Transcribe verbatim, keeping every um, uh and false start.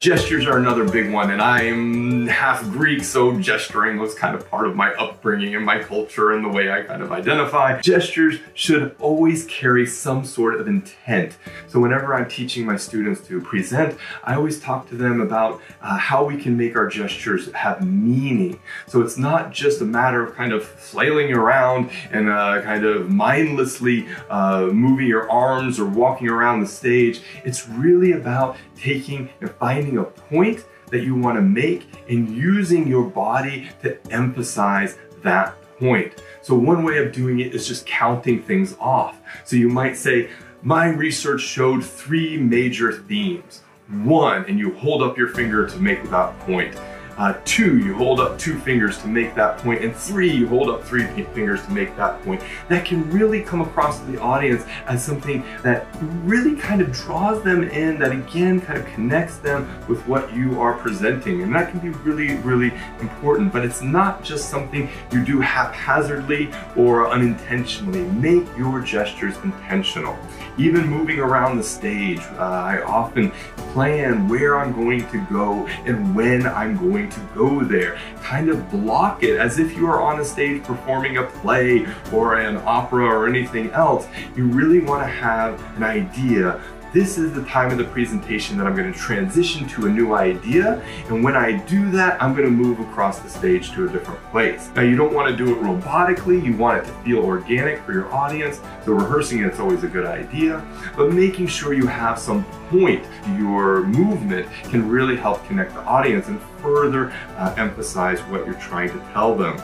Gestures are another big one, and I'm half Greek, so gesturing was kind of part of my upbringing and my culture and the way I kind of identify. Gestures should always carry some sort of intent. So whenever I'm teaching my students to present, I always talk to them about uh, how we can make our gestures have meaning. So it's not just a matter of kind of flailing around and uh, kind of mindlessly uh, moving your arms or walking around the stage. It's really about taking and finding a point that you want to make and using your body to emphasize that point. So one way of doing it is just counting things off. So you might say, my research showed three major themes. One, and you hold up your finger to make that point. Uh, two, you hold up two fingers to make that point, and three, you hold up three fingers to make that point. That can really come across to the audience as something that really kind of draws them in, that again kind of connects them with what you are presenting, and that can be really, really important. But it's not just something you do haphazardly or unintentionally. Make your gestures intentional. Even moving around the stage, uh, I often plan where I'm going to go and when I'm going to go there. Kind of block it as if you are on a stage performing a play or an opera or anything else. You really want to have an idea. This is the time of the presentation that I'm going to transition to a new idea, and when I do that, I'm going to move across the stage to a different place. Now, you don't want to do it robotically. You want it to feel organic for your audience, so rehearsing it's always a good idea, but making sure you have some point to your movement can really help connect the audience and further uh, emphasize what you're trying to tell them.